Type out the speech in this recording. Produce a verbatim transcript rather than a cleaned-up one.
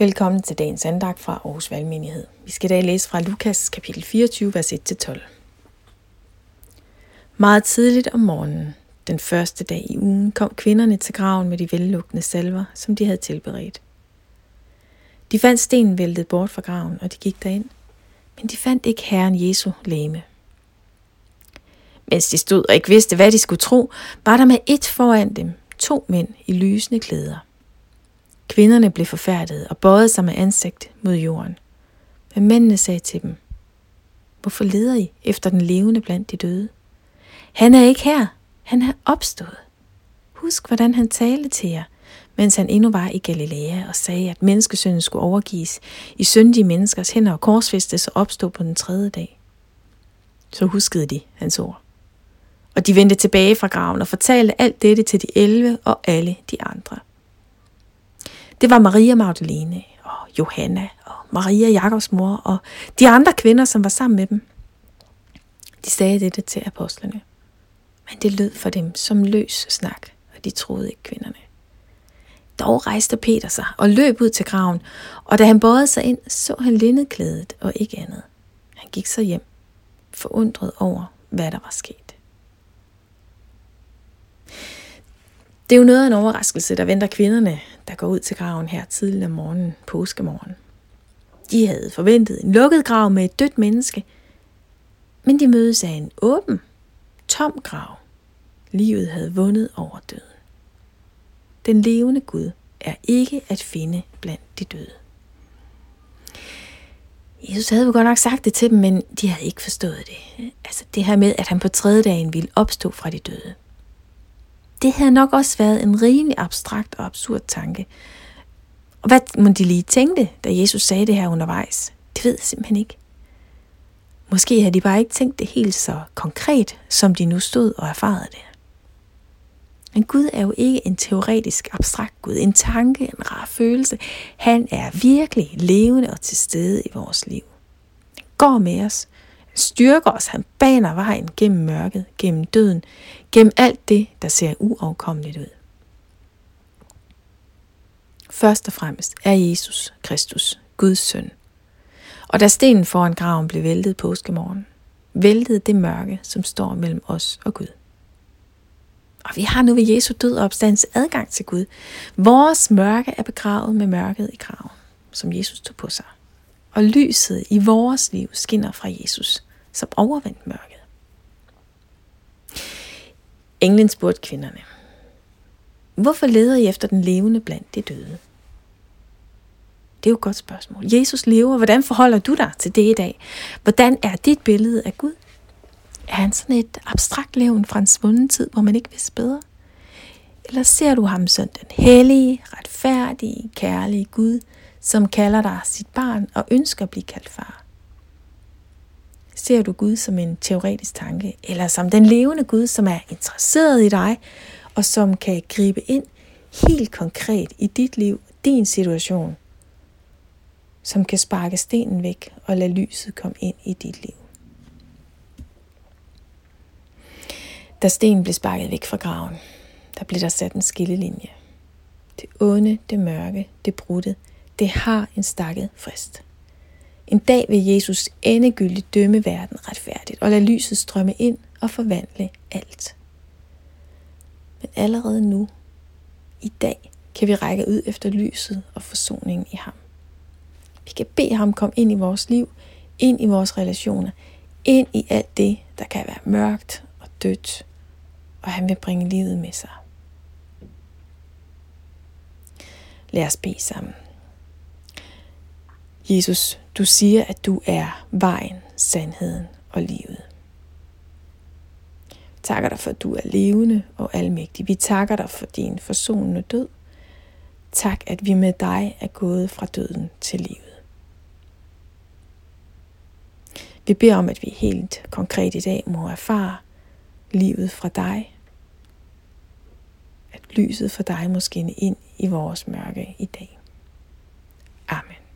Velkommen til dagens andagt fra Aarhus Valgmenighed. Vi skal i dag læse fra Lukas kapitel fireogtyve, vers et til tolv. Meget tidligt om morgenen, den første dag i ugen, kom kvinderne til graven med de vellugtende salver, som de havde tilberedt. De fandt stenen væltet bort fra graven, og de gik derind, men de fandt ikke Herren Jesu legeme. Mens de stod og ikke vidste, hvad de skulle tro, var der med ét foran dem to mænd i lysende klæder. Kvinderne blev forfærdede og bøjede sig med ansigt mod jorden. Men mændene sagde til dem: "Hvorfor leder I efter den levende blandt de døde? Han er ikke her, han er opstået. Husk, hvordan han talte til jer, mens han endnu var i Galilea og sagde, at menneskesønnen skulle overgives i syndige menneskers hænder og korsfæstes og opstå på den tredje dag." Så huskede de hans ord. Og de vendte tilbage fra graven og fortalte alt dette til de elleve og alle de andre. Det var Maria Magdalene og Johanna og Maria Jakobs mor og de andre kvinder, som var sammen med dem. De sagde dette til apostlene, men det lød for dem som løs snak, og de troede ikke kvinderne. Dog rejste Peter sig og løb ud til graven, og da han bøjede sig ind, så han lindeklædet og ikke andet. Han gik så hjem, forundret over, hvad der var sket. Det er jo noget af en overraskelse, der venter kvinderne, der går ud til graven her tidlig om morgenen, påskemorgen. De havde forventet en lukket grav med et dødt menneske, men de mødes af en åben, tom grav. Livet havde vundet over døden. Den levende Gud er ikke at finde blandt de døde. Jesus havde jo godt nok sagt det til dem, men de havde ikke forstået det. Altså det her med, at han på tredje dagen ville opstå fra de døde. Det havde nok også været en rimelig abstrakt og absurd tanke. Og hvad må de lige tænkte, da Jesus sagde det her undervejs? Det ved jeg simpelthen ikke. Måske havde de bare ikke tænkt det helt så konkret, som de nu stod og erfarede det. Men Gud er jo ikke en teoretisk abstrakt Gud, en tanke, en rar følelse. Han er virkelig levende og til stede i vores liv. Han går med os. Styrker os, han baner vejen gennem mørket, gennem døden, gennem alt det, der ser uafkommeligt ud. Først og fremmest er Jesus Kristus, Guds søn. Og da stenen foran graven blev væltet påskemorgen, væltede det mørke, som står mellem os og Gud. Og vi har nu ved Jesu død og opstandelse adgang til Gud. Vores mørke er begravet med mørket i graven, som Jesus tog på sig. Og lyset i vores liv skinner fra Jesus, som overvandt mørket. Englen spurgte kvinderne: "Hvorfor leder I efter den levende blandt de døde?" Det er jo et godt spørgsmål. Jesus lever. Hvordan forholder du dig til det i dag? Hvordan er dit billede af Gud? Er han sådan et abstrakt levn fra en svunden tid, hvor man ikke vidste bedre? Eller ser du ham sådan den hellige, retfærdige, kærlige Gud, som kalder dig sit barn og ønsker at blive kaldt far? Ser du Gud som en teoretisk tanke, eller som den levende Gud, som er interesseret i dig, og som kan gribe ind helt konkret i dit liv, din situation, som kan sparke stenen væk og lade lyset komme ind i dit liv? Da stenen blev sparket væk fra graven, der blev der sat en skillelinje. Det onde, det mørke, det brudte, det har en stakket frist. En dag vil Jesus endegyldigt dømme verden retfærdigt og lade lyset strømme ind og forvandle alt. Men allerede nu, i dag, kan vi række ud efter lyset og forsoningen i ham. Vi kan bede ham komme ind i vores liv, ind i vores relationer, ind i alt det, der kan være mørkt og dødt, og han vil bringe livet med sig. Lad os bede sammen. Jesus, du siger, at du er vejen, sandheden og livet. Vi takker dig for, at du er levende og almægtig. Vi takker dig for din forsonende død. Tak, at vi med dig er gået fra døden til livet. Vi beder om, at vi helt konkret i dag må erfare livet fra dig. At lyset fra dig må skinne ind i vores mørke i dag. Amen.